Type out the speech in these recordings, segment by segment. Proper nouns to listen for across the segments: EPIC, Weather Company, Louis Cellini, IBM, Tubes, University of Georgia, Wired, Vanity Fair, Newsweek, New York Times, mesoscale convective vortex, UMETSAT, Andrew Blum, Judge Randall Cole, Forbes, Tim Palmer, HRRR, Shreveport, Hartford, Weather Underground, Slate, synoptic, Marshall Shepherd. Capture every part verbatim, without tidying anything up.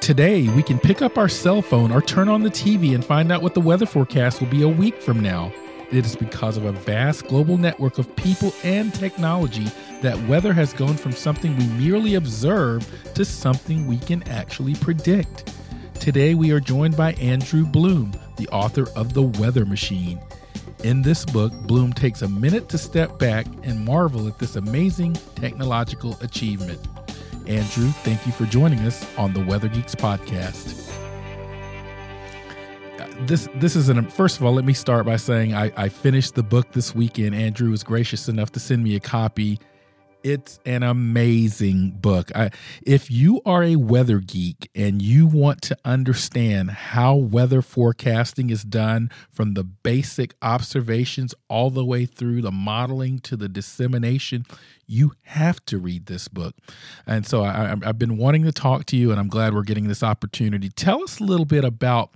Today, we can pick up our cell phone or turn on the T V and find out what the weather forecast will be a week from now. It is because of a vast global network of people and technology that weather has gone from something we merely observe to something we can actually predict. Today, we are joined by Andrew Blum, the author of The Weather Machine. In this book, Blum takes a minute to step back and marvel at this amazing technological achievement. Andrew, thank you for joining us on the Weather Geeks podcast. This this is an first of all, let me start by saying I, I finished the book this weekend. Andrew was gracious enough to send me a copy. It's an amazing book. I, if you are a weather geek and you want to understand how weather forecasting is done from the basic observations all the way through the modeling to the dissemination, you have to read this book. And so I, I've been wanting to talk to you, and I'm glad we're getting this opportunity. Tell us a little bit about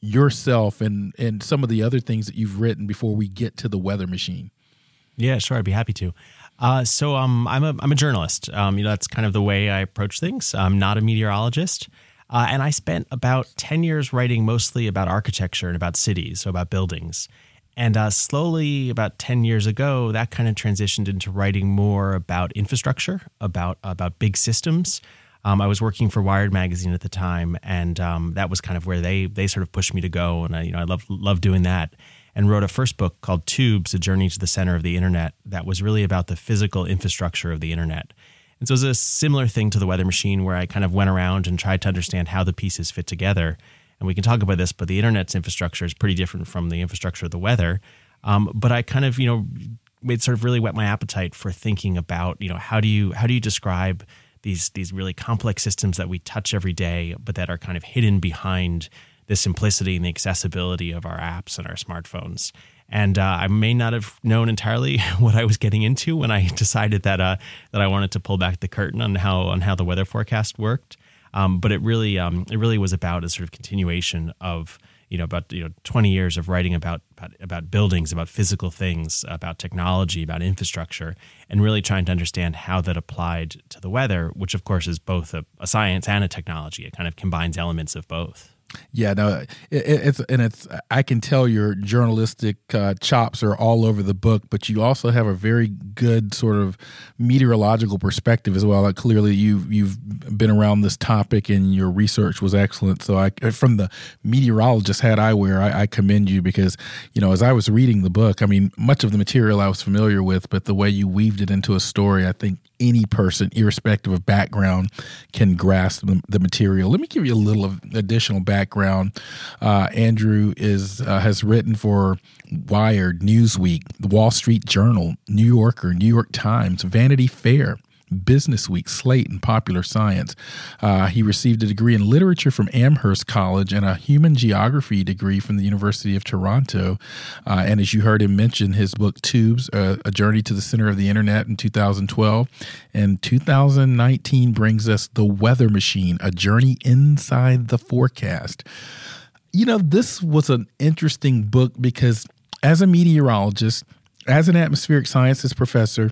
yourself and, and some of the other things that you've written before we get to the Weather Machine. Yeah, sure. I'd be happy to. Uh, so um, I'm a I'm a journalist. Um, you know, that's kind of the way I approach things. I'm not a meteorologist, uh, and I spent about ten years writing mostly about architecture and about cities, so about buildings. And uh, slowly, about ten years ago, that kind of transitioned into writing more about infrastructure, about about big systems. Um, I was working for Wired magazine at the time, and um, that was kind of where they they sort of pushed me to go. And I, you know, I love love doing that. And wrote a first book called Tubes, A Journey to the Center of the Internet, that was really about the physical infrastructure of the internet. And so it was a similar thing to The Weather Machine, where I kind of went around and tried to understand how the pieces fit together. And we can talk about this, but the internet's infrastructure is pretty different from the infrastructure of the weather. Um, but I kind of, you know, it sort of really whet my appetite for thinking about, you know, how do you how do you describe these these really complex systems that we touch every day, but that are kind of hidden behind the simplicity and the accessibility of our apps and our smartphones. And uh, I may not have known entirely what I was getting into when I decided that uh, that I wanted to pull back the curtain on how on how the weather forecast worked. Um, but it really um, it really was about a sort of continuation of you know about you know twenty years of writing about about, about buildings, about physical things, about technology, about infrastructure, and really trying to understand how that applied to the weather, which of course is both a, a science and a technology. It kind of combines elements of both. Yeah, no, it, it's and it's. I can tell your journalistic uh, chops are all over the book, but you also have a very good sort of meteorological perspective as well. Like clearly, you've you've been around this topic, and your research was excellent. So, I from the meteorologist hat I wear, I, I commend you because you know as I was reading the book, I mean, much of the material I was familiar with, but the way you weaved it into a story, I think any person, irrespective of background, can grasp the, the material. Let me give you a little of additional background. Background. Uh, Andrew is uh, has written for Wired, Newsweek, The Wall Street Journal, New Yorker, New York Times, Vanity Fair, Business Week, Slate, and Popular Science. Uh, he received a degree in literature from Amherst College and a human geography degree from the University of Toronto. Uh, and as you heard him mention, his book Tubes, uh, A Journey to the Center of the Internet in two thousand twelve. And two thousand nineteen brings us The Weather Machine, A Journey Inside the Forecast. You know, this was an interesting book because as a meteorologist, as an atmospheric sciences professor,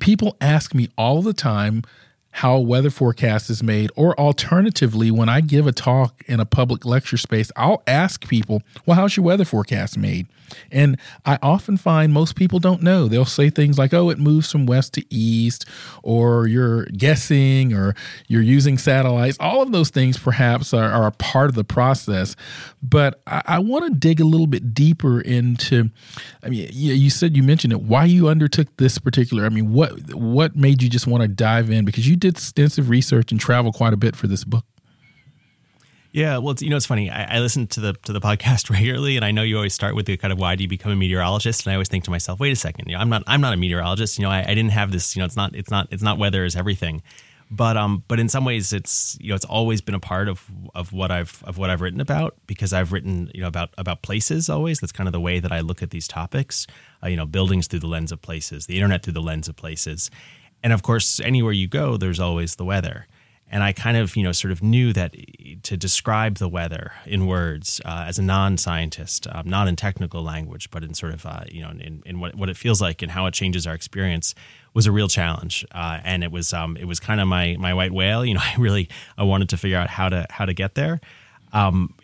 people ask me all the time how a weather forecast is made, or alternatively, when I give a talk in a public lecture space, I'll ask people, well, how's your weather forecast made? And I often find most people don't know. They'll say things like, oh, it moves from west to east, or you're guessing, or you're using satellites. All of those things perhaps are, are a part of the process. But I, I want to dig a little bit deeper into, I mean, you, you said you mentioned it, why you undertook this particular, I mean, what what made you just want to dive in? Because you did extensive research and travel quite a bit for this book. Yeah, well, it's, you know, it's funny. I, I listen to the to the podcast regularly, and I know you always start with the kind of why do you become a meteorologist? And I always think to myself, wait a second, you know, I'm not I'm not a meteorologist. You know, I, I didn't have this. You know, it's not it's not it's not weather is everything, but um, but in some ways, it's you know, it's always been a part of of what I've of what I've written about because I've written you know about about places always. That's kind of the way that I look at these topics. Uh, you know, buildings through the lens of places, the internet through the lens of places, and of course, anywhere you go, there's always the weather. And I kind of, you know, sort of knew that to describe the weather in words uh, as a non-scientist, um, not in technical language, but in sort of, uh, you know, in, in what, what it feels like and how it changes our experience was a real challenge. Uh, and it was um, it was kind of my my white whale. You know, I really I wanted to figure out how to how to get there. Um,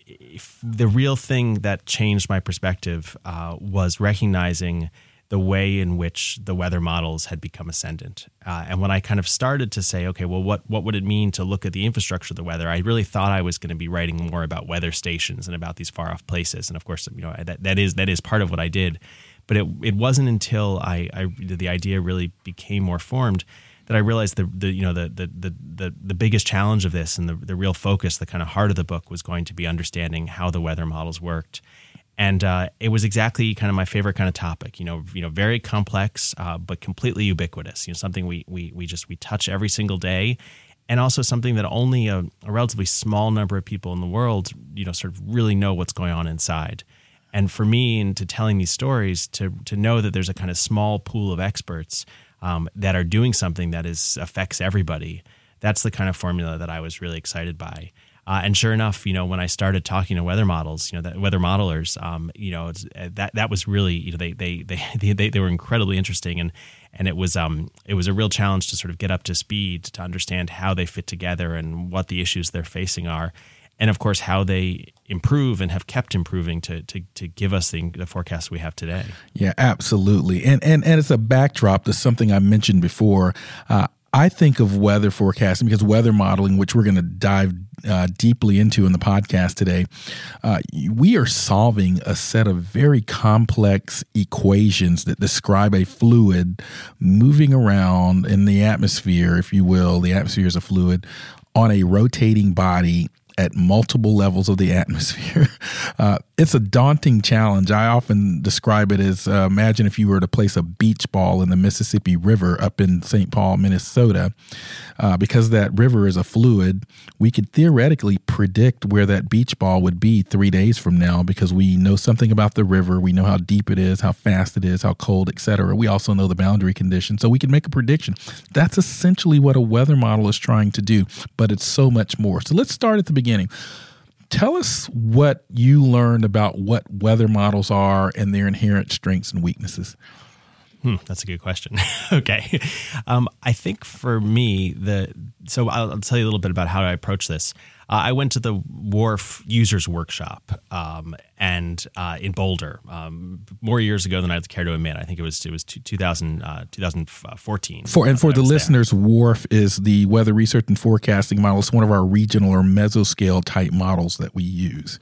the real thing that changed my perspective uh, was recognizing the way in which the weather models had become ascendant. Uh, and when I kind of started to say, okay, well, what what would it mean to look at the infrastructure of the weather? I really thought I was going to be writing more about weather stations and about these far-off places. And of course, you know, that, that is that is part of what I did. But it it wasn't until I, I the idea really became more formed that I realized the, the you know the the the the, the biggest challenge of this and the, the real focus, the kind of heart of the book, was going to be understanding how the weather models worked. And uh, it was exactly kind of my favorite kind of topic, you know, you know, very complex, uh, but completely ubiquitous, you know, something we we we just we touch every single day. And also something that only a, a relatively small number of people in the world, you know, sort of really know what's going on inside. And for me into telling these stories, to to know that there's a kind of small pool of experts um, that are doing something that is affects everybody. That's the kind of formula that I was really excited by. Uh, and sure enough, you know, when I started talking to weather models, you know, that weather modelers, um, you know, it's, that that was really, you know, they they they they they were incredibly interesting, and and it was um it was a real challenge to sort of get up to speed to understand how they fit together and what the issues they're facing are, and of course how they improve and have kept improving to to to give us the, the forecast we have today. Yeah, absolutely, and and and it's a backdrop to something I mentioned before. Uh, I think of weather forecasting because weather modeling, which we're going to dive uh, deeply into in the podcast today, uh, we are solving a set of very complex equations that describe a fluid moving around in the atmosphere, if you will. The atmosphere is a fluid on a rotating body at multiple levels of the atmosphere. Uh, it's a daunting challenge. I often describe it as uh, imagine if you were to place a beach ball in the Mississippi River up in Saint Paul, Minnesota. Uh, because that river is a fluid, we could theoretically predict where that beach ball would be three days from now because we know something about the river. We know how deep it is, how fast it is, how cold, et cetera. We also know the boundary conditions, so we can make a prediction. That's essentially what a weather model is trying to do, but it's so much more. So let's start at the beginning. Beginning. Tell us what you learned about what weather models are and their inherent strengths and weaknesses. Hmm, that's a good question. Okay. Um, I think for me, the so I'll, I'll tell you a little bit about how I approach this. Uh, I went to the W R F users workshop um, and uh, in Boulder um, more years ago than I care to admit. I think it was it was two thousand, uh, twenty fourteen. For, and uh, for the listeners, there. W R F is the Weather Research and Forecasting Model. It's one of our regional or mesoscale type models that we use.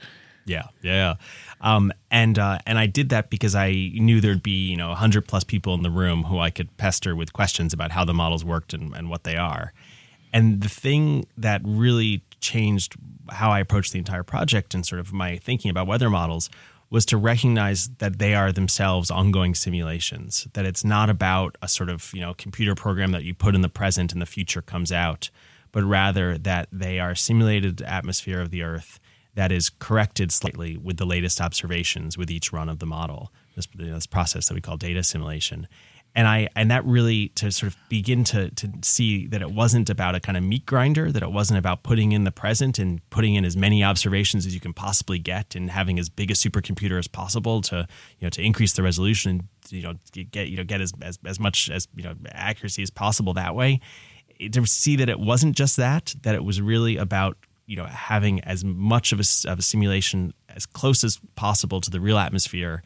Yeah, yeah, um, and uh, and I did that because I knew there'd be you know one hundred plus people in the room who I could pester with questions about how the models worked and, and what they are. And the thing that really changed how I approached the entire project and sort of my thinking about weather models was to recognize that they are themselves ongoing simulations. That it's not about a sort of you know computer program that you put in the present and the future comes out, but rather that they are simulated atmosphere of the Earth that is corrected slightly with the latest observations with each run of the model, this, you know, this process that we call data simulation. And I and that really to sort of begin to to see that it wasn't about a kind of meat grinder, that it wasn't about putting in the present and putting in as many observations as you can possibly get and having as big a supercomputer as possible to you know to increase the resolution and you know get you know get as as, as much as you know accuracy as possible that way. To see that it wasn't just that, that it was really about you know, having as much of a, of a simulation as close as possible to the real atmosphere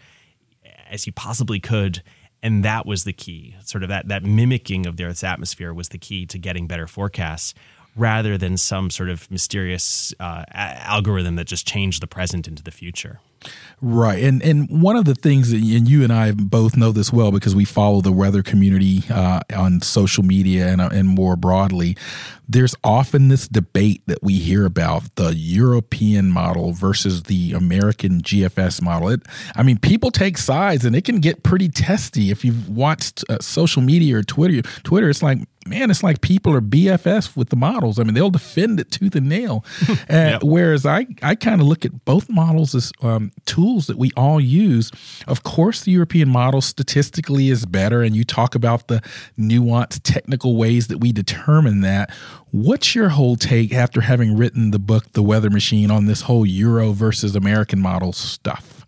as you possibly could. And that was the key, sort of that that mimicking of the Earth's atmosphere was the key to getting better forecasts rather than some sort of mysterious uh, algorithm that just changed the present into the future. Right. And and one of the things that and you and I both know this well because we follow the weather community uh, on social media and, uh, and more broadly, there's often this debate that we hear about the European model versus the American G F S model. It, I mean, people take sides and it can get pretty testy. If you've watched uh, social media or Twitter, Twitter, it's like, man, it's like people are B F F with the models. I mean, they'll defend it tooth and nail. uh, yep. Whereas I, I kind of look at both models as um, tools that we all use. Of course, the European model statistically is better, and you talk about the nuanced technical ways that we determine that. What's your whole take after having written the book, The Weather Machine, on this whole Euro versus American model stuff?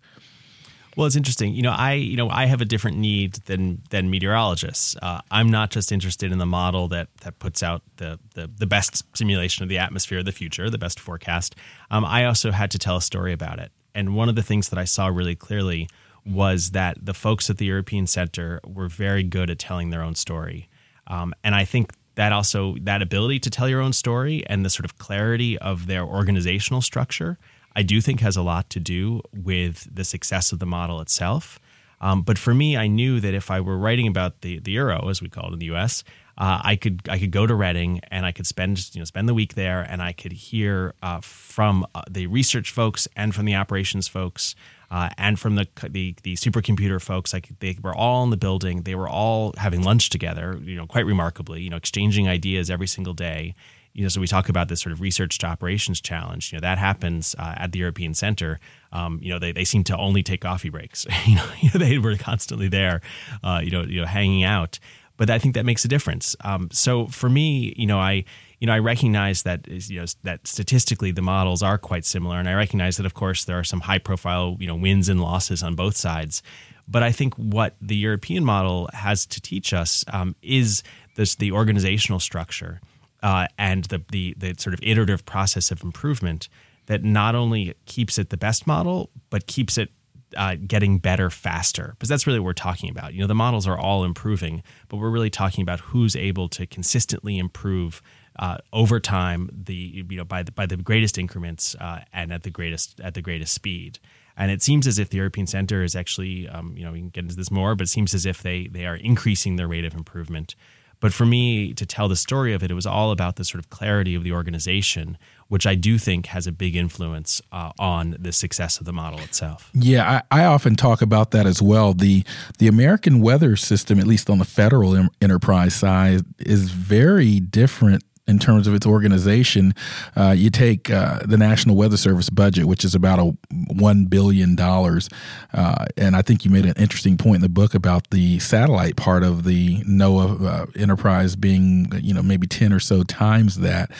Well, it's interesting. You know, I you know I have a different need than than meteorologists. Uh, I'm not just interested in the model that that puts out the the, the best simulation of the atmosphere of the future, the best forecast. Um, I also had to tell a story about it. And one of the things that I saw really clearly was that the folks at the European Center were very good at telling their own story. Um, and I think that also that ability to tell your own story and the sort of clarity of their organizational structure I do think has a lot to do with the success of the model itself. Um, but for me, I knew that if I were writing about the, the Euro, as we call it in the U S, uh, I could I could go to Reading and I could spend you know spend the week there, and I could hear uh, from uh, the research folks and from the operations folks uh, and from the the, the supercomputer folks. I could, they were all in the building. They were all having lunch together. You know, quite remarkably, you know, exchanging ideas every single day. You know, so we talk about this sort of research to operations challenge. You know, that happens uh, at the European Center. Um, you know, they, they seem to only take coffee breaks. you know, they were constantly there, uh, you know, you know, hanging out. But I think that makes a difference. Um, so for me, you know, I, you know, I recognize that you know that statistically the models are quite similar, and I recognize that of course there are some high profile you know wins and losses on both sides. But I think what the European model has to teach us um, is this the organizational structure. Uh, and the, the the sort of iterative process of improvement that not only keeps it the best model, but keeps it uh, getting better faster. Because that's really what we're talking about. You know, the models are all improving, but we're really talking about who's able to consistently improve uh, over time. The you know by the by the greatest increments uh, and at the greatest at the greatest speed. And it seems as if the European Center is actually um, you know we can get into this more, but it seems as if they they are increasing their rate of improvement. But for me, to tell the story of it, it was all about the sort of clarity of the organization, which I do think has a big influence uh, on the success of the model itself. Yeah, I, I often talk about that as well. The the American weather system, at least on the federal em- enterprise side, is very different in terms of its organization. Uh, you take uh, the National Weather Service budget, which is about a one billion dollars. Uh, and I think you made an interesting point in the book about the satellite part of the NOAA uh, enterprise being, you know, maybe ten or so times that.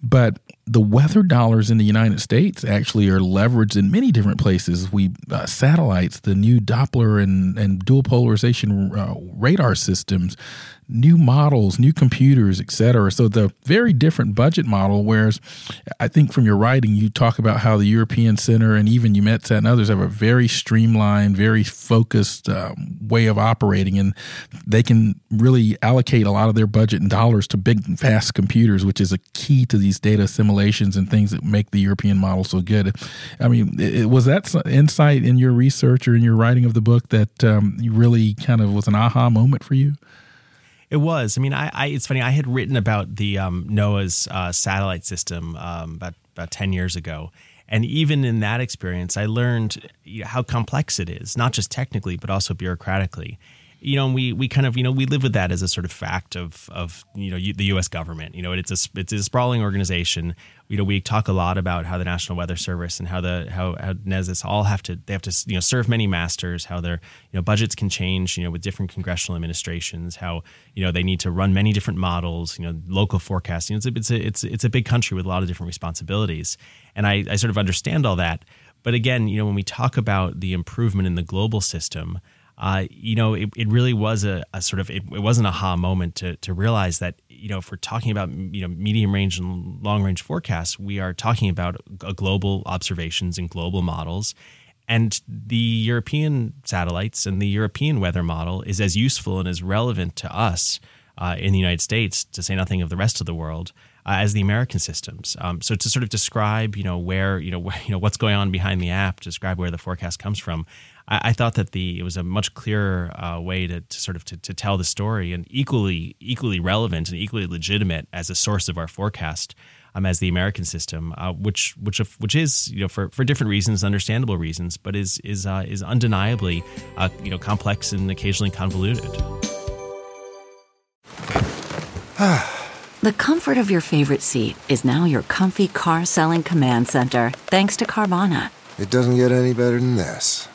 But the weather dollars in the United States actually are leveraged in many different places. We uh, satellites, the new Doppler and, and dual polarization uh, radar systems, new models, new computers, et cetera. So the very different budget model, whereas I think from your writing, you talk about how the European Center and even UMETSAT and others have a very streamlined, very focused uh, way of operating. And they can really allocate a lot of their budget and dollars to big, fast computers, which is a key to these data simulations and things that make the European model so good. I mean, it, was that insight in your research or in your writing of the book that um, really kind of was an aha moment for you? It was. I mean, I, I it's funny. I had written about the um, NOAA's uh, satellite system um, about about ten years ago, and even in that experience, I learned you know, how complex it is, not just technically but also bureaucratically. You know, and we we kind of you know we live with that as a sort of fact of of you know the U S government. You know, it's a it's a sprawling organization. You know, we talk a lot about how the National Weather Service and how the how, how N E S S all have to they have to you know serve many masters. How their you know budgets can change you know with different congressional administrations. How you know they need to run many different models. You know, local forecasting. It's a, it's a, it's it's a big country with a lot of different responsibilities, and I, I sort of understand all that. But again, you know, when we talk about the improvement in the global system. Uh, you know, it, it really was a, a sort of it, it was an aha moment to to realize that, you know, if we're talking about, you know, medium range and long range forecasts, we are talking about a global observations and global models. And the European satellites and the European weather model is as useful and as relevant to us uh, in the United States, to say nothing of the rest of the world, uh, as the American systems. Um, so to sort of describe, you know, where, you know, where, you know, what's going on behind the app, describe where the forecast comes from. I, I thought that the it was a much clearer uh, way to, to sort of to, to tell the story, and equally equally relevant and equally legitimate as a source of our forecast. Um, as the American system, uh, which which which is, you know, for, for different reasons, understandable reasons, but is is uh, is undeniably uh, you know complex and occasionally convoluted. The comfort of your favorite seat is now your comfy car selling command center, thanks to Carvana. It doesn't get any better than this.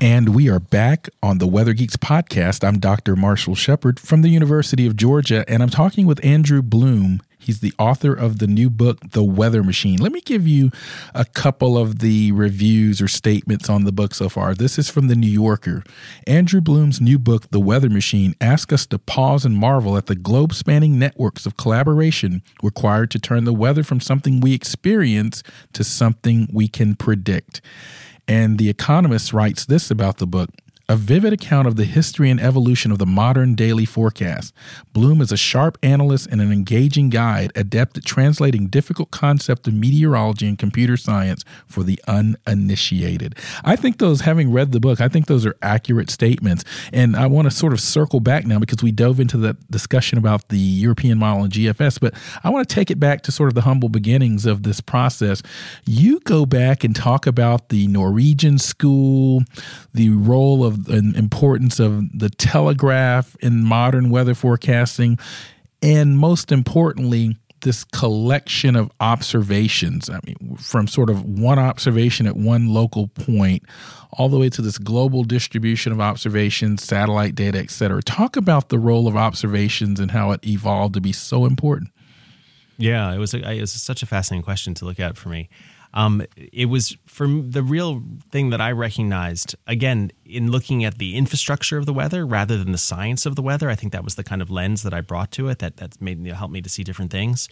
And we are back on the Weather Geeks podcast. I'm Doctor Marshall Shepherd from the University of Georgia, and I'm talking with Andrew Blum. He's the author of the new book, The Weather Machine. Let me give you a couple of the reviews or statements on the book so far. This is from the New Yorker. Andrew Blum's new book, The Weather Machine, asks us to pause and marvel at the globe-spanning networks of collaboration required to turn the weather from something we experience to something we can predict. And The Economist writes this about the book. A vivid account of the history and evolution of the modern daily forecast. Blum is a sharp analyst and an engaging guide, adept at translating difficult concepts of meteorology and computer science for the uninitiated. I think those, having read the book, I think those are accurate statements. And I want to sort of circle back now, because we dove into the discussion about the European model and G F S, but I want to take it back to sort of the humble beginnings of this process. You go back and talk about the Norwegian school, the role of and importance of the telegraph in modern weather forecasting, and most importantly, this collection of observations. I mean, from sort of one observation at one local point all the way to this global distribution of observations, satellite data, et cetera. Talk about the role of observations and how it evolved to be so important. Yeah, it was, a, it was such a fascinating question to look at for me. Um, it was for the real thing that I recognized, again, in looking at the infrastructure of the weather rather than the science of the weather. I think that was the kind of lens that I brought to it that that's made me, helped me to see different things,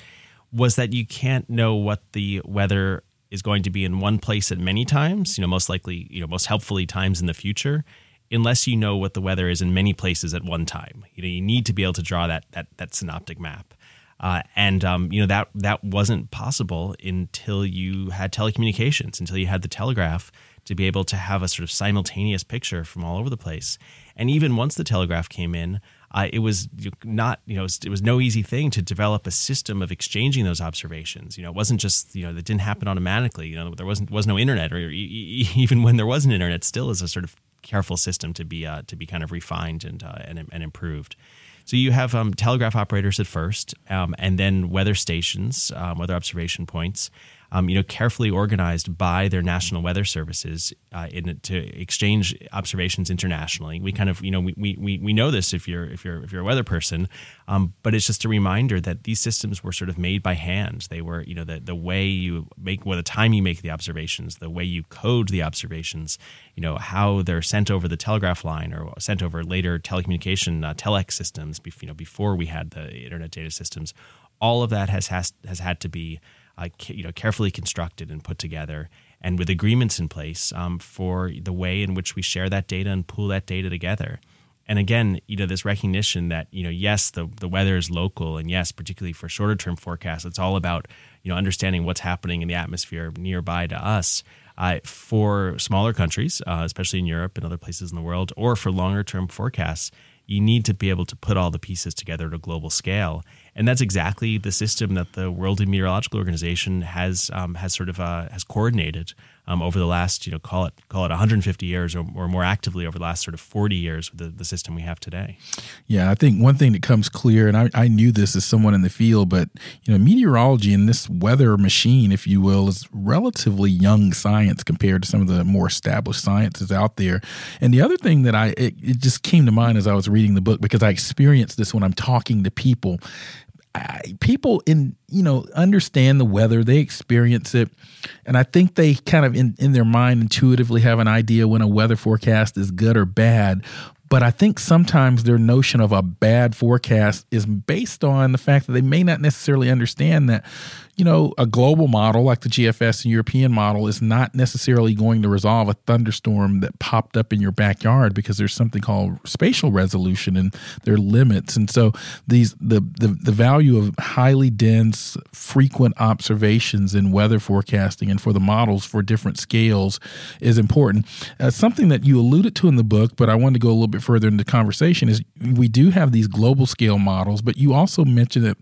was that you can't know what the weather is going to be in one place at many times, you know, most likely, you know, most helpfully times in the future, unless you know what the weather is in many places at one time. You know, you need to be able to draw that that, that synoptic map. Uh, and, um, you know, that that wasn't possible until you had telecommunications, until you had the telegraph to be able to have a sort of simultaneous picture from all over the place. And even once the telegraph came in, uh, it was not, you know, it was, it was no easy thing to develop a system of exchanging those observations. You know, it wasn't just, you know, that didn't happen automatically. You know, there wasn't was no Internet, or e- even when there was an Internet, still is a sort of careful system to be uh, to be kind of refined and uh, and, and improved. So you have um, telegraph operators at first, um, and then weather stations, um, weather observation points, um, you know, carefully organized by their national weather services uh, in, to exchange observations internationally. We kind of, you know, we we we know this if you're if you're if you're a weather person, um, but it's just a reminder that these systems were sort of made by hand. They were, you know, the the way you make, well, the time you make the observations, the way you code the observations, you know, how they're sent over the telegraph line or sent over later telecommunication uh, telex systems. You know, before we had the internet data systems, all of that has has, has had to be uh, you know carefully constructed and put together, and with agreements in place um, for the way in which we share that data and pool that data together. And again, you know, this recognition that, you know, yes, the, the weather is local, and yes, particularly for shorter term forecasts, it's all about, you know, understanding what's happening in the atmosphere nearby to us. Uh, for smaller countries, uh, especially in Europe and other places in the world, or for longer term forecasts, you need to be able to put all the pieces together at a global scale. And that's exactly the system that the World Meteorological Organization has um, has sort of uh, has coordinated um, over the last, you know, call it call it one hundred fifty years or, or more actively over the last sort of forty years with the, the system we have today. Yeah, I think one thing that comes clear, and I, I knew this as someone in the field, but, you know, meteorology and this weather machine, if you will, is relatively young science compared to some of the more established sciences out there. And the other thing that I it, it just came to mind as I was reading the book, because I experienced this when I'm talking to people. I, people in, you know, understand the weather, they experience it. And I think they kind of in, in their mind intuitively have an idea when a weather forecast is good or bad. But I think sometimes their notion of a bad forecast is based on the fact that they may not necessarily understand that, you know, a global model like the G F S and European model is not necessarily going to resolve a thunderstorm that popped up in your backyard, because there's something called spatial resolution and there are limits. And so these the the, the value of highly dense, frequent observations in weather forecasting and for the models for different scales is important. Uh, something that you alluded to in the book, but I wanted to go a little bit further in the conversation, is we do have these global scale models, but you also mentioned that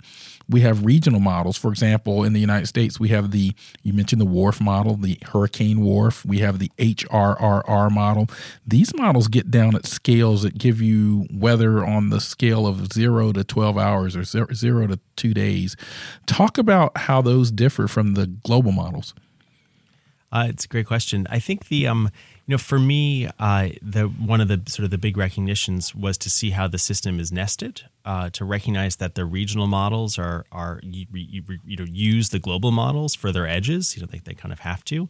we have regional models. For example, in the United States, we have the, you mentioned the W R F model, the Hurricane W R F. We have the H R R R model. These models get down at scales that give you weather on the scale of zero to twelve hours or zero to two days. Talk about how those differ from the global models. Uh, it's a great question. I think the, um, you know, for me, uh, the one of the sort of the big recognitions was to see how the system is nested, uh, to recognize that the regional models are are you, you, you know use the global models for their edges. You know, they they kind of have to,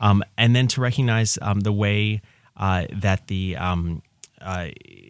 um, and then to recognize um, the way uh, that the um, uh,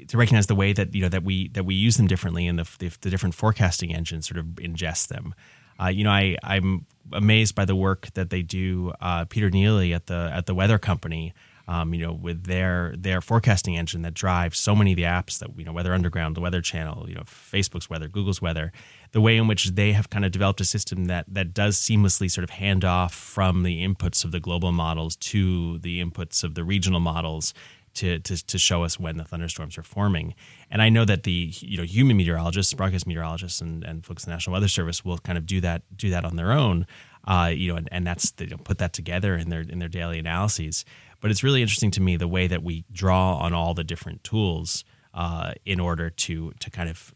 to recognize the way that you know that we that we use them differently, and the the, the different forecasting engines sort of ingest them. Uh, you know, I I'm. amazed by the work that they do, uh, Peter Neely at the at the Weather Company, um, you know, with their their forecasting engine that drives so many of the apps that, you know, Weather Underground, the Weather Channel, you know, Facebook's weather, Google's weather, the way in which they have kind of developed a system that that does seamlessly sort of hand off from the inputs of the global models to the inputs of the regional models to to to show us when the thunderstorms are forming. And I know that the you know human meteorologists, broadcast meteorologists, and, and folks at the National Weather Service will kind of do that do that on their own, uh, you know, and, and that's they put that together in their in their daily analyses. But it's really interesting to me the way that we draw on all the different tools uh, in order to to kind of,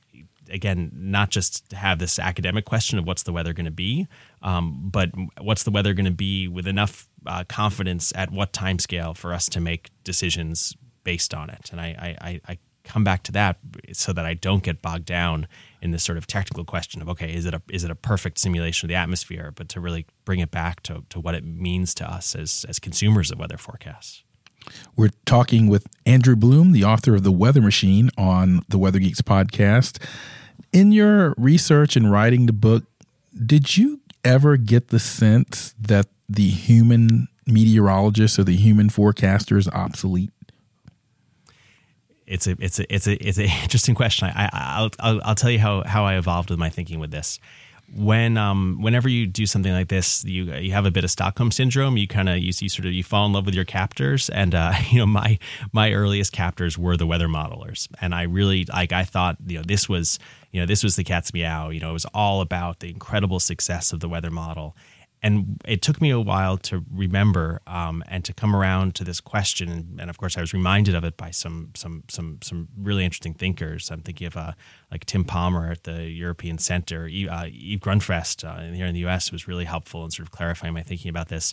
again, not just have this academic question of what's the weather going to be, um, but what's the weather going to be with enough uh, confidence at what time scale for us to make decisions based on it. And I, I, I come back to that so that I don't get bogged down in this sort of technical question of, okay, is it a, is it a perfect simulation of the atmosphere, but to really bring it back to, to what it means to us as, as consumers of weather forecasts. We're talking with Andrew Blum, the author of The Weather Machine, on the Weather Geeks podcast. In your research and writing the book, did you ever get the sense that the human meteorologists or the human forecaster is obsolete? It's a it's a it's a it's an interesting question. I, I I'll, I'll I'll tell you how how I evolved with my thinking with this. When um whenever you do something like this, you you have a bit of Stockholm syndrome. You kind of you, you sort of you fall in love with your captors, and uh, you know my my earliest captors were the weather modelers, and I really like I thought you know this was you know this was the cat's meow. You know it was all about the incredible success of the weather model, and it took me a while to remember um, and to come around to this question. And, and of course, I was reminded of it by some some some some really interesting thinkers. I'm thinking of a. Uh, like Tim Palmer at the European Center, Eve, uh, Eve Grunfest uh, here in the U S was really helpful in sort of clarifying my thinking about this,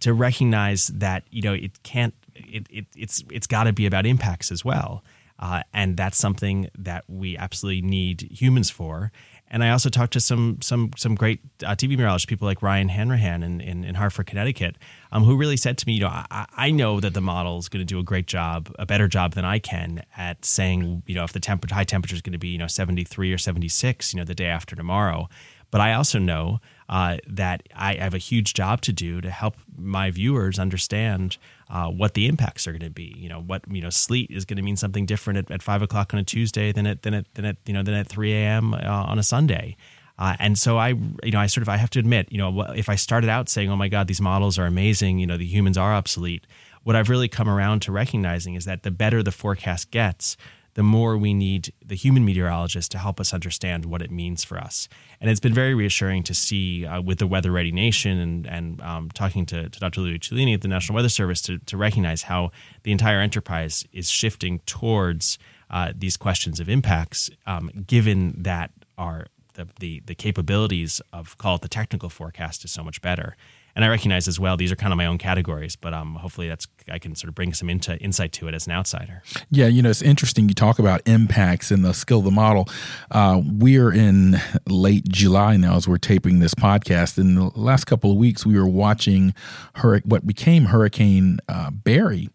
to recognize that, you know, it can't, it, it it's it's got to be about impacts as well. Uh, and that's something that we absolutely need humans for. And I also talked to some some some great uh, T V meteorologists, people like Ryan Hanrahan in, in, in Hartford, Connecticut, um, who really said to me, you know, I, I know that the model is going to do a great job, a better job than I can at saying, you know, if the temp- high temperature is going to be, you know, seventy-three or seventy-six, you know, the day after tomorrow. But I also know uh, that I have a huge job to do to help my viewers understand uh, what the impacts are going to be. You know, what you know, sleet is going to mean something different at, at five o'clock on a Tuesday than at than at than at you know than at three a.m. uh, on a Sunday. Uh, and so I, you know, I sort of I have to admit, you know, if I started out saying, oh my God, these models are amazing, you know, the humans are obsolete. What I've really come around to recognizing is that the better the forecast gets, the more we need the human meteorologist to help us understand what it means for us. And it's been very reassuring to see uh, with the Weather Ready Nation and, and um, talking to, to Doctor Louis Cellini at the National Weather Service to, to recognize how the entire enterprise is shifting towards uh, these questions of impacts, um, given that our the, the the capabilities of, call it the technical forecast, is so much better. And I recognize as well, these are kind of my own categories, but um, hopefully that's I can sort of bring some into, insight to it as an outsider. Yeah, you know, it's interesting you talk about impacts and the skill of the model. Uh, we're in late July now as we're taping this podcast. In the last couple of weeks, we were watching hur- what became Hurricane uh, Barry.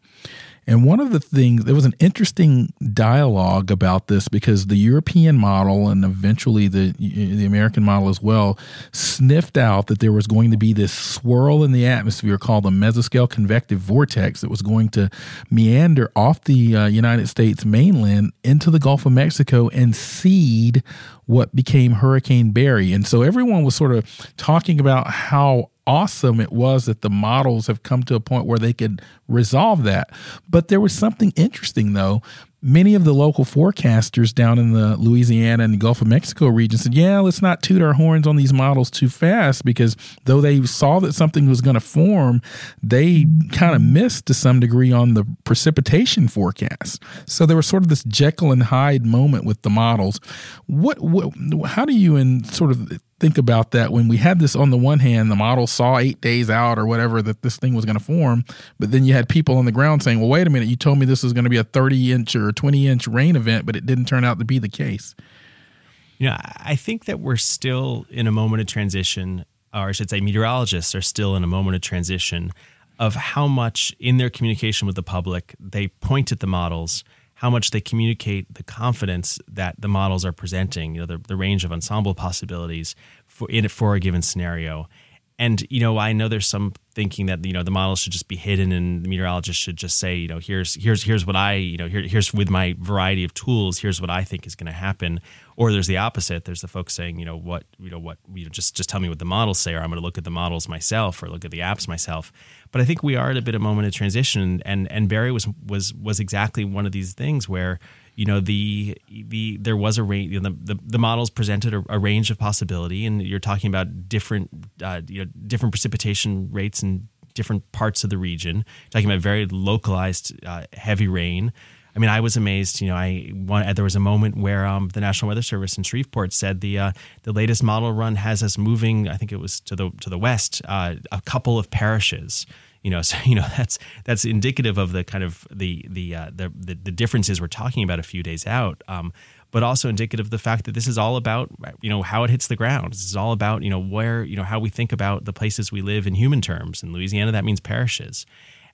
And one of the things, there was an interesting dialogue about this because the European model and eventually the the American model as well sniffed out that there was going to be this swirl in the atmosphere called the mesoscale convective vortex that was going to meander off the uh, United States mainland into the Gulf of Mexico and seed what became Hurricane Barry. And so everyone was sort of talking about how awesome it was that the models have come to a point where they could resolve that. But there was something interesting, though. Many of the local forecasters down in the Louisiana and the Gulf of Mexico region said, yeah, let's not toot our horns on these models too fast, because though they saw that something was going to form, they kind of missed to some degree on the precipitation forecast. So there was sort of this Jekyll and Hyde moment with the models. What, what how do you in sort of think about that when we had this on the one hand, the model saw eight days out or whatever that this thing was going to form, but then you had people on the ground saying, well, wait a minute, you told me this was going to be a thirty inch or twenty inch rain event, but it didn't turn out to be the case. You know, I think that we're still in a moment of transition, or I should say meteorologists are still in a moment of transition of how much in their communication with the public, they point at the models, how much they communicate the confidence that the models are presenting, you know, the, the range of ensemble possibilities for in for a given scenario. And, you know, I know there's some thinking that, you know, the models should just be hidden and the meteorologist should just say, you know, here's here's here's what I, you know, here, here's with my variety of tools, here's what I think is going to happen. Or there's the opposite. There's the folks saying, you know, what, you know, what, you know, just just tell me what the models say, or I'm going to look at the models myself or look at the apps myself. But I think we are at a bit of a moment of transition. And and Barry was was was exactly one of these things where, you know, the the there was a range. You know, the, the the models presented a, a range of possibility, and you're talking about different uh, you know different precipitation rates in different parts of the region. You're talking about very localized uh, heavy rain. I mean, I was amazed. You know, I one, there was a moment where um, the National Weather Service in Shreveport said the uh, the latest model run has us moving, I think it was to the to the west, uh, a couple of parishes. You know, so you know that's that's indicative of the kind of the the uh, the, the the differences we're talking about a few days out, um, but also indicative of the fact that this is all about you know how it hits the ground. This is all about you know where you know how we think about the places we live in human terms. In Louisiana, that means parishes.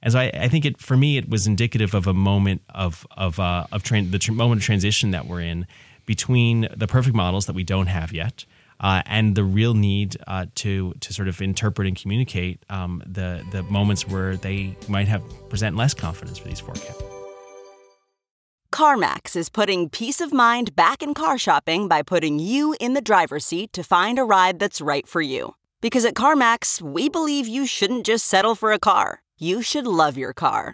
And so I, I think it for me it was indicative of a moment of of uh, of tra- the tr- moment of transition that we're in between the perfect models that we don't have yet. Uh, and the real need uh, to to sort of interpret and communicate um, the the moments where they might have present less confidence for these forecasts. CarMax is putting peace of mind back in car shopping by putting you in the driver's seat to find a ride that's right for you. Because at CarMax, we believe you shouldn't just settle for a car. You should love your car.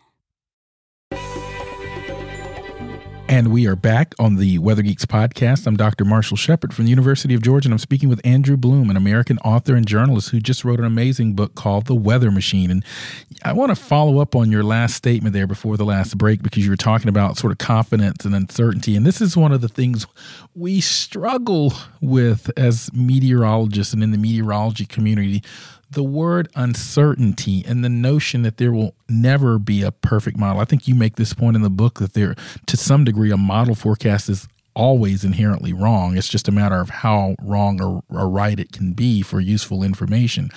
And we are back on the Weather Geeks podcast. I'm Doctor Marshall Shepherd from the University of Georgia, and I'm speaking with Andrew Blum, an American author and journalist who just wrote an amazing book called The Weather Machine. And I want to follow up on your last statement there before the last break, because you were talking about sort of confidence and uncertainty. And this is one of the things we struggle with as meteorologists and in the meteorology community. The word uncertainty and the notion that there will never be a perfect model. I think you make this point in the book that there, to some degree, a model forecast is always inherently wrong. It's just a matter of how wrong or, or right it can be for useful information.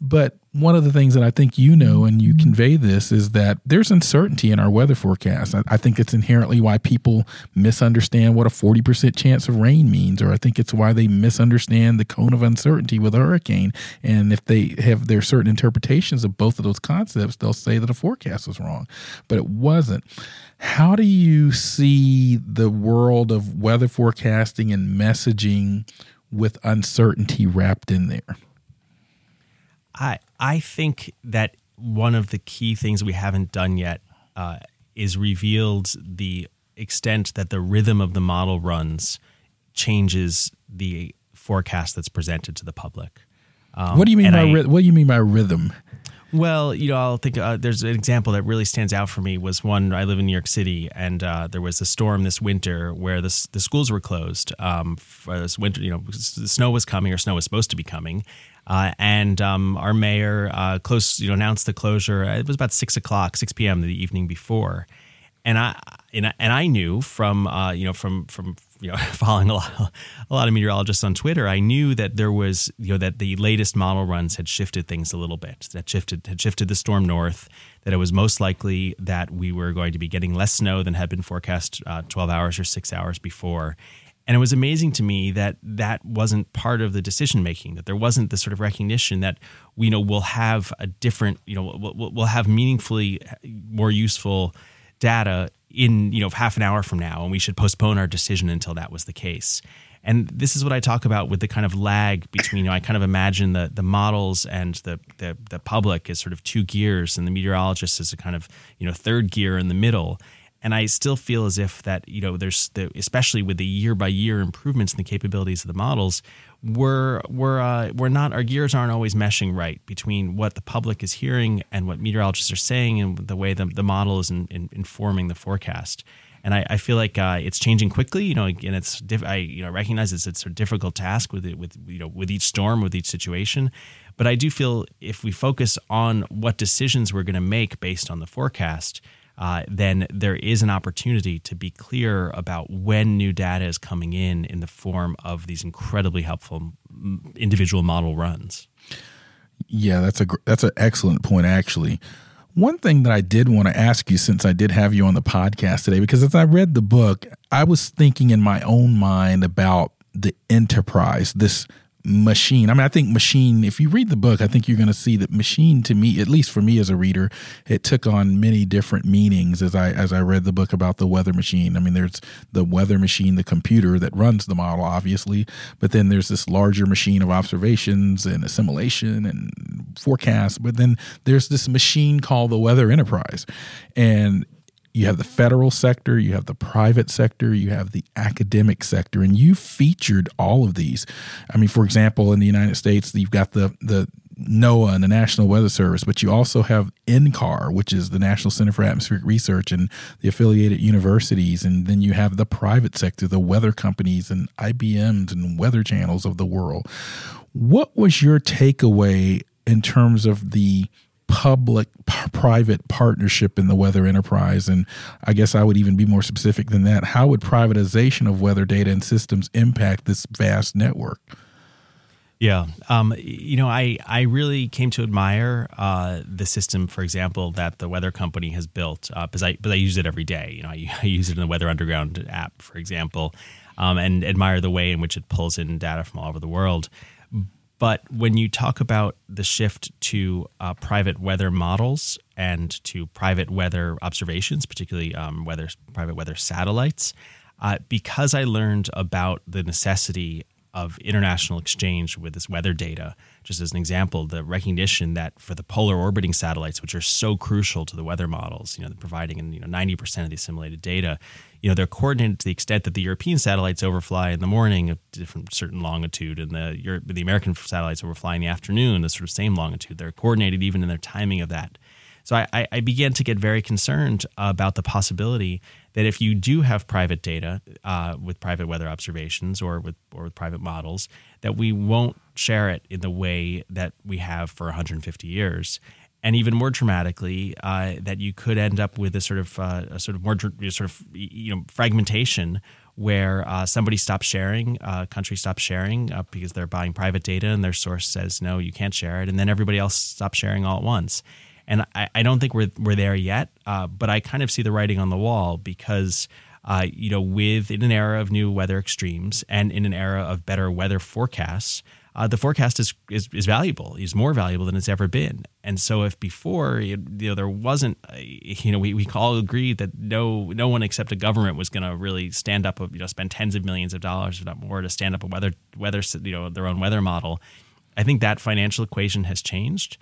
But one of the things that I think you know, and you convey this, is that there's uncertainty in our weather forecast. I, I think it's inherently why people misunderstand what a forty percent chance of rain means, or I think it's why they misunderstand the cone of uncertainty with a hurricane. And if they have their certain interpretations of both of those concepts, they'll say that a forecast was wrong, but it wasn't. How do you see the world of weather forecasting and messaging with uncertainty wrapped in there? I I think that one of the key things we haven't done yet uh, is revealed the extent that the rhythm of the model runs changes the forecast that's presented to the public. Um, what do you mean by I, what do you mean by rhythm? Well, you know, I'll think uh, there's an example that really stands out for me was one. I live in New York City, and uh, there was a storm this winter where the the schools were closed. Um, for this winter, you know, the snow was coming, or snow was supposed to be coming, uh, and um, our mayor uh, close, you know, announced the closure. It was about six o'clock, six p.m. the evening before, and I and I, and I knew from uh, you know from from. You know, following a lot, a lot of meteorologists on Twitter, I knew that there was, you know, that the latest model runs had shifted things a little bit, that shifted had shifted the storm north, that it was most likely that we were going to be getting less snow than had been forecast uh, twelve hours or six hours before. And it was amazing to me that that wasn't part of the decision making, that there wasn't this sort of recognition that we you know we'll have a different, you know, we'll, we'll have meaningfully more useful data in, you know, half an hour from now, and we should postpone our decision until that was the case. And this is what I talk about with the kind of lag between, you know, I kind of imagine the the models and the, the the public as sort of two gears, and the meteorologist is a kind of, you know, third gear in the middle. And I still feel as if that, you know, there's the, especially with the year by year improvements in the capabilities of the models, we're we're uh, we're not our gears aren't always meshing right between what the public is hearing and what meteorologists are saying and the way the, the model is in, in, informing the forecast. And I, I feel like uh, it's changing quickly, you know, and it's diff- I you know recognize it's it's a difficult task with it, with you know with each storm, with each situation. But I do feel if we focus on what decisions we're going to make based on the forecast, Uh, then there is an opportunity to be clear about when new data is coming in in the form of these incredibly helpful individual model runs. Yeah, that's a that's an excellent point, actually. One thing that I did want to ask you, since I did have you on the podcast today, because as I read the book, I was thinking in my own mind about the enterprise, this machine. I mean, I think machine, if you read the book, I think you're going to see that machine, to me, at least for me as a reader, it took on many different meanings as I as I read the book about the weather machine. I mean, there's the weather machine, the computer that runs the model, obviously, but then there's this larger machine of observations and assimilation and forecast. But then there's this machine called the weather enterprise. And you have the federal sector, you have the private sector, you have the academic sector, and you featured all of these. I mean, for example, in the United States, you've got the the NOAA and the National Weather Service, but you also have N C A R, which is the National Center for Atmospheric Research, and the affiliated universities. And then you have the private sector, the weather companies and I B Ms and weather channels of the world. What was your takeaway in terms of the public-private partnership in the weather enterprise? And I guess I would even be more specific than that. How would privatization of weather data and systems impact this vast network? Yeah. Um, you know, I, I really came to admire uh, the system, for example, that the Weather Company has built, uh, because I, because I use it every day. You know, I, I use it in the Weather Underground app, for example, um, and admire the way in which it pulls in data from all over the world. But when you talk about the shift to uh, private weather models and to private weather observations, particularly um, weather private weather satellites, uh, because I learned about the necessity of international exchange with this weather data, just as an example, the recognition that for the polar orbiting satellites, which are so crucial to the weather models, you know, providing in, you know, ninety percent of the assimilated data, you know, they're coordinated to the extent that the European satellites overfly in the morning of different certain longitude, and the Europe, the American satellites overfly in the afternoon, the sort of same longitude. They're coordinated even in their timing of that. So I, I began to get very concerned about the possibility that if you do have private data uh, with private weather observations or with or with private models, that we won't share it in the way that we have for one hundred fifty years. And even more dramatically, uh, that you could end up with a sort of uh, a sort of more sort of you know fragmentation where uh, somebody stops sharing, a uh, country stops sharing uh, because they're buying private data and their source says no, you can't share it, and then everybody else stops sharing all at once. And I, I don't think we're we're there yet, uh, but I kind of see the writing on the wall because, uh, you know, with in an era of new weather extremes and in an era of better weather forecasts, uh, the forecast is, is is valuable, is more valuable than it's ever been. And so if before, it, you know, there wasn't, a, you know, we, we all agreed that no no one except a government was going to really stand up, you know, spend tens of millions of dollars, if not more, to stand up a weather weather, you know, their own weather model. I think that financial equation has changed.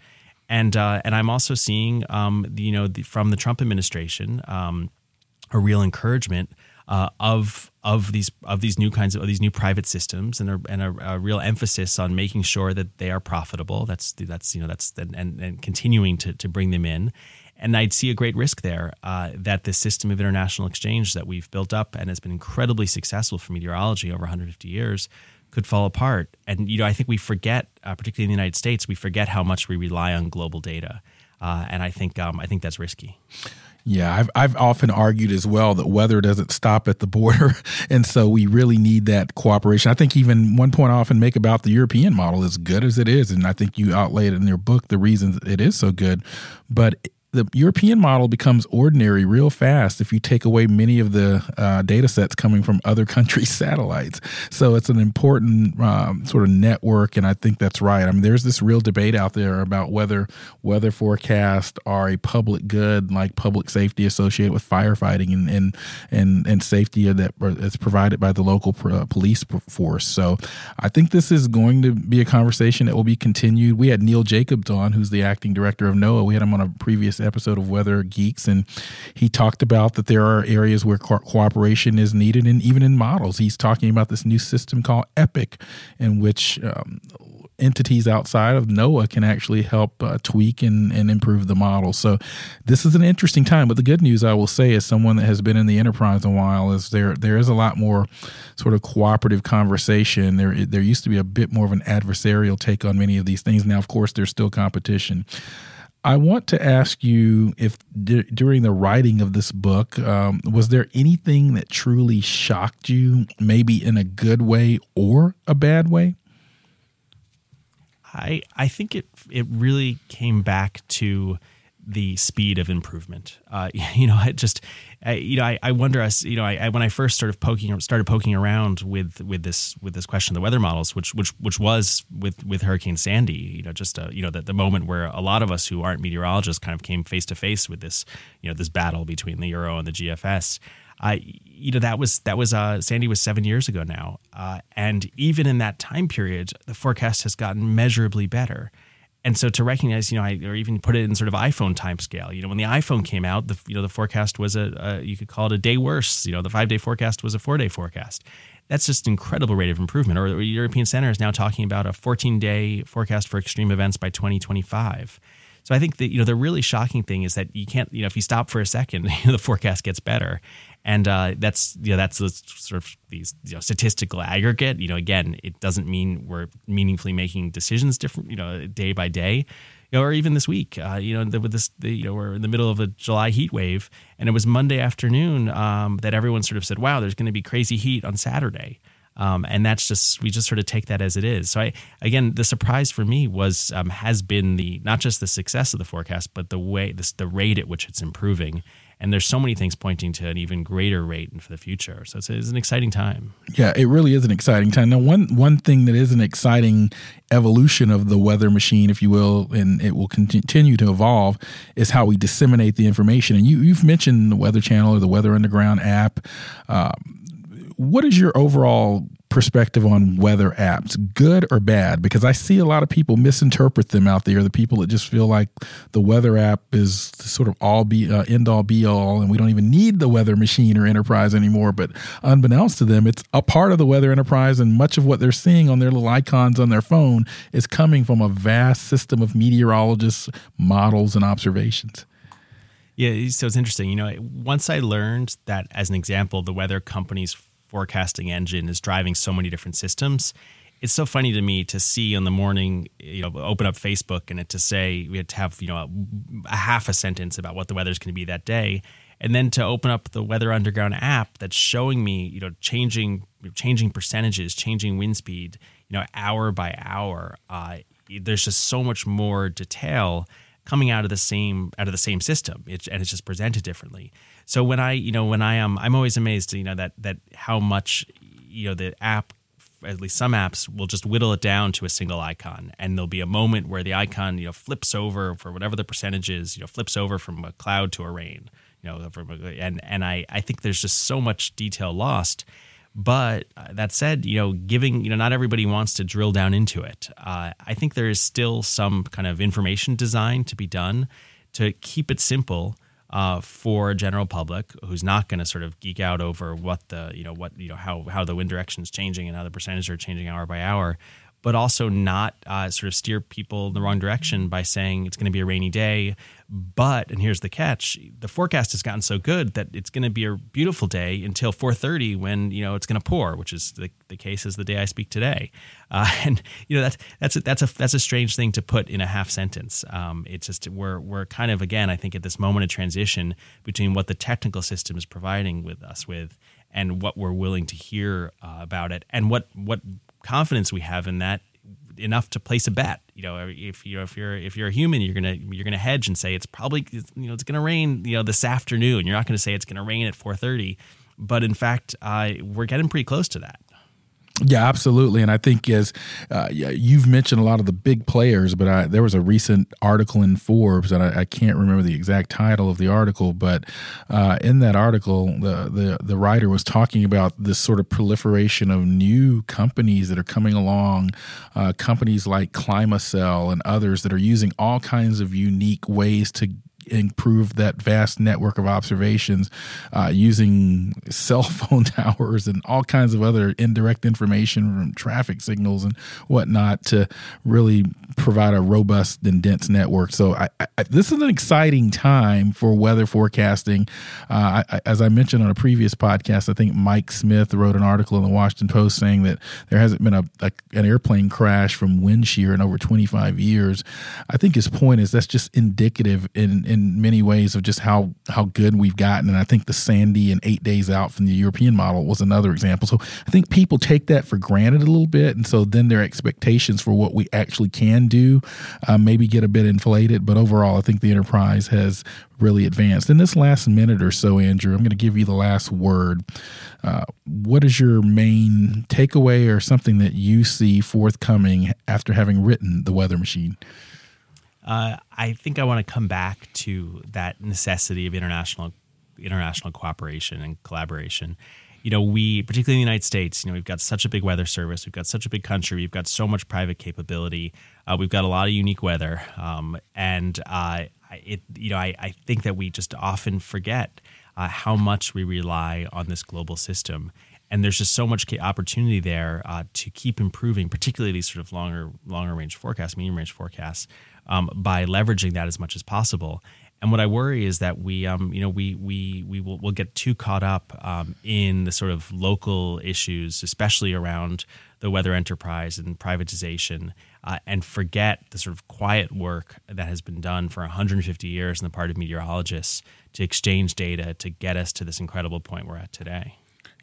And uh, and I'm also seeing, um, you know, the, from the Trump administration, um, a real encouragement uh, of of these of these new kinds of, of these new private systems, and a, and a, a real emphasis on making sure that they are profitable. That's that's you know that's and and, and continuing to to bring them in. And I'd see a great risk there uh, that this system of international exchange that we've built up and has been incredibly successful for meteorology over one hundred fifty years could fall apart. And, you know, I think we forget, uh, particularly in the United States, we forget how much we rely on global data. Uh, and I think um, I think that's risky. Yeah, I've I've often argued as well that weather doesn't stop at the border, and so we really need that cooperation. I think even one point I often make about the European model, as good as it is, and I think you outlaid it in your book the reasons it is so good, but the European model becomes ordinary real fast if you take away many of the uh, data sets coming from other countries' satellites. So it's an important um, sort of network, and I think that's right. I mean, there's this real debate out there about whether weather forecasts are a public good, like public safety associated with firefighting and and and, and safety that is provided by the local pro- police force. So I think this is going to be a conversation that will be continued. We had Neil Jacobs on, who's the acting director of NOAA. We had him on a previous episode of Weather Geeks, and he talked about that there are areas where co- cooperation is needed, and even in models. He's talking about this new system called EPIC, in which um, entities outside of NOAA can actually help uh, tweak and, and improve the model. So this is an interesting time, but the good news, I will say, as someone that has been in the enterprise a while, is there there is a lot more sort of cooperative conversation. There, there used to be a bit more of an adversarial take on many of these things. Now, of course, there's still competition. I want to ask you if d- during the writing of this book, um, was there anything that truly shocked you, maybe in a good way or a bad way? I I think it it really came back to the speed of improvement. Uh, you know, I just I, you know I, I wonder us you know I, I when I first sort of poking started poking around with with this with this question of the weather models, which which which was with with Hurricane Sandy, you know, just a, you know that the moment where a lot of us who aren't meteorologists kind of came face to face with this you know this battle between the Euro and the G F S. I uh, you know that was that was uh, Sandy was seven years ago now, uh, and even in that time period, the forecast has gotten measurably better. And so to recognize, you know, I, or even put it in sort of iPhone timescale. You know, when the iPhone came out, the you know the forecast was a, a you could call it a day worse. You know, the five day forecast was a four day forecast. That's just an incredible rate of improvement. Or the European Center is now talking about a fourteen day forecast for extreme events by twenty twenty-five. So I think that you know the really shocking thing is that you can't you know if you stop for a second, you know, the forecast gets better. And uh, that's you know that's the sort of these you know, statistical aggregate. You know, again, it doesn't mean we're meaningfully making decisions different. You know, day by day, you know, or even this week. Uh, you know, the, with this, the, you know, we're in the middle of a July heat wave, and it was Monday afternoon um, that everyone sort of said, "Wow, there's going to be crazy heat on Saturday," um, and that's just we just sort of take that as it is. So, I again, the surprise for me was um, has been the not just the success of the forecast, but the way this the rate at which it's improving. And there's so many things pointing to an even greater rate for the future. So it's, it's an exciting time. Yeah, it really is an exciting time. Now, one one thing that is an exciting evolution of the weather machine, if you will, and it will continue to evolve, is how we disseminate the information. And you, you've mentioned the Weather Channel or the Weather Underground app. Uh, what is your overall perspective on weather apps, good or bad? Because I see a lot of people misinterpret them out there, the people that just feel like the weather app is sort of all be uh, end all be all, and we don't even need the weather machine or enterprise anymore. But unbeknownst to them, it's a part of the weather enterprise, and much of what they're seeing on their little icons on their phone is coming from a vast system of meteorologists, models, and observations. Yeah, so it's interesting. You know, once I learned that, as an example, the Weather Company's forecasting engine is driving so many different systems. It's so funny to me to see in the morning, you know, open up Facebook and it to say we had to have, you know, a, a half a sentence about what the weather's going to be that day. And then to open up the Weather Underground app that's showing me, you know, changing, changing percentages, changing wind speed, you know, hour by hour. Uh, there's just so much more detail coming out of the same out of the same system, it, and it's just presented differently. So when I, you know, when I am, I'm always amazed, you know, that that how much, you know, the app, at least some apps, will just whittle it down to a single icon, and there'll be a moment where the icon, you know, flips over for whatever the percentage is, you know, flips over from a cloud to a rain, you know, from a, and and I I think there's just so much detail lost. But that said, you know, giving, you know, not everybody wants to drill down into it. Uh, I think there is still some kind of information design to be done to keep it simple, uh, for a general public who's not going to sort of geek out over what the, you know, what, you know, how, how the wind direction is changing and how the percentages are changing hour by hour, but also not uh, sort of steer people in the wrong direction by saying it's going to be a rainy day. But, and here's the catch, the forecast has gotten so good that it's going to be a beautiful day until four thirty when, you know, it's going to pour, which is the, the case is the day I speak today. Uh, and, you know, that's that's a, that's a that's a strange thing to put in a half sentence. Um, it's just we're we're kind of, again, I think at this moment of transition between what the technical system is providing with us with and what we're willing to hear uh, about it and what what confidence we have in that enough to place a bet. You know, if you know, if you're if you're a human, you're gonna you're gonna hedge and say it's probably, you know, it's gonna rain, you know, this afternoon. You're not gonna say it's gonna rain at four thirty, but in fact, uh, we're getting pretty close to that. Yeah, absolutely. And I think as uh, you've mentioned a lot of the big players, but I, there was a recent article in Forbes, and I, I can't remember the exact title of the article, but uh, in that article, the, the, the writer was talking about this sort of proliferation of new companies that are coming along, uh, companies like Climacell and others that are using all kinds of unique ways to improve that vast network of observations uh, using cell phone towers and all kinds of other indirect information from traffic signals and whatnot to really provide a robust and dense network. So I, I, this is an exciting time for weather forecasting. Uh, I, as I mentioned on a previous podcast, I think Mike Smith wrote an article in the Washington Post saying that there hasn't been a, a an airplane crash from wind shear in over twenty-five years. I think his point is that's just indicative in, in in many ways of just how, how good we've gotten. And I think the Sandy and eight days out from the European model was another example. So I think people take that for granted a little bit. And so then their expectations for what we actually can do uh, maybe get a bit inflated. But overall, I think the enterprise has really advanced. In this last minute or so, Andrew, I'm going to give you the last word. Uh, what is your main takeaway or something that you see forthcoming after having written The Weather Machine? Uh, I think I want to come back to that necessity of international international cooperation and collaboration. You know, we, particularly in the United States, you know, we've got such a big weather service. We've got such a big country. We've got so much private capability. Uh, we've got a lot of unique weather. Um, and, uh, it, you know, I, I think that we just often forget uh, how much we rely on this global system. And there's just so much opportunity there uh, to keep improving, particularly these sort of longer, longer range forecasts, medium range forecasts, um, by leveraging that as much as possible. And what I worry is that we, um, you know, we we we will we'll get too caught up um, in the sort of local issues, especially around the weather enterprise and privatization, uh, and forget the sort of quiet work that has been done for one hundred fifty years on the part of meteorologists to exchange data to get us to this incredible point we're at today.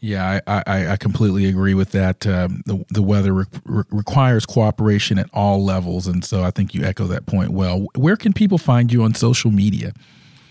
Yeah, I, I, I completely agree with that. Um, the, the weather re- re- requires cooperation at all levels, and so I think you echo that point well. Where can people find you on social media?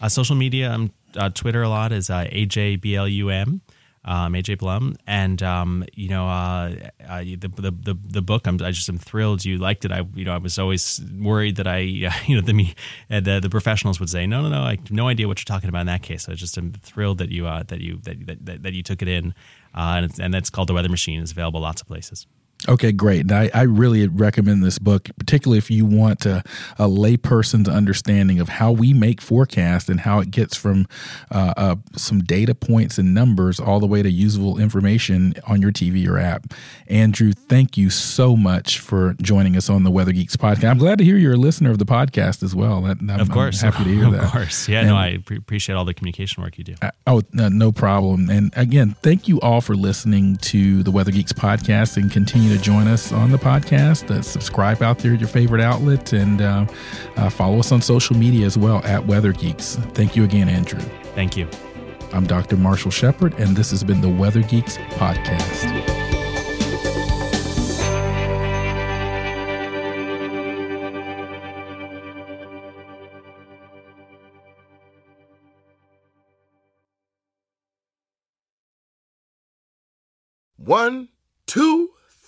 Uh, social media, I'm uh, Twitter a lot is uh, A J B L U M, um, A J Blum, and um, you know uh, uh, the, the the the book. I'm I just am thrilled you liked it. I you know I was always worried that I uh, you know the me uh, the the professionals would say no no no I have no idea what you're talking about in that case. So I just am thrilled that you uh, that you that that that you took it in. Uh, and, it's, and that's called The Weather Machine. It's available lots of places. Okay, great. And I, I really recommend this book, particularly if you want a, a layperson's understanding of how we make forecasts and how it gets from uh, uh, some data points and numbers all the way to usable information on your T V or app. Andrew, thank you so much for joining us on the Weather Geeks podcast. I'm glad to hear you're a listener of the podcast as well. That, I'm, of course. I'm happy to hear of that. Of course. Yeah, and, no, I pre- appreciate all the communication work you do. I, oh, no, no problem. And again, thank you all for listening to the Weather Geeks podcast and continue to join us on the podcast. Uh, subscribe out there at your favorite outlet, and uh, uh, follow us on social media as well at Weather Geeks. Thank you again, Andrew. Thank you. I'm Doctor Marshall Shepherd, and this has been the Weather Geeks podcast. One, two,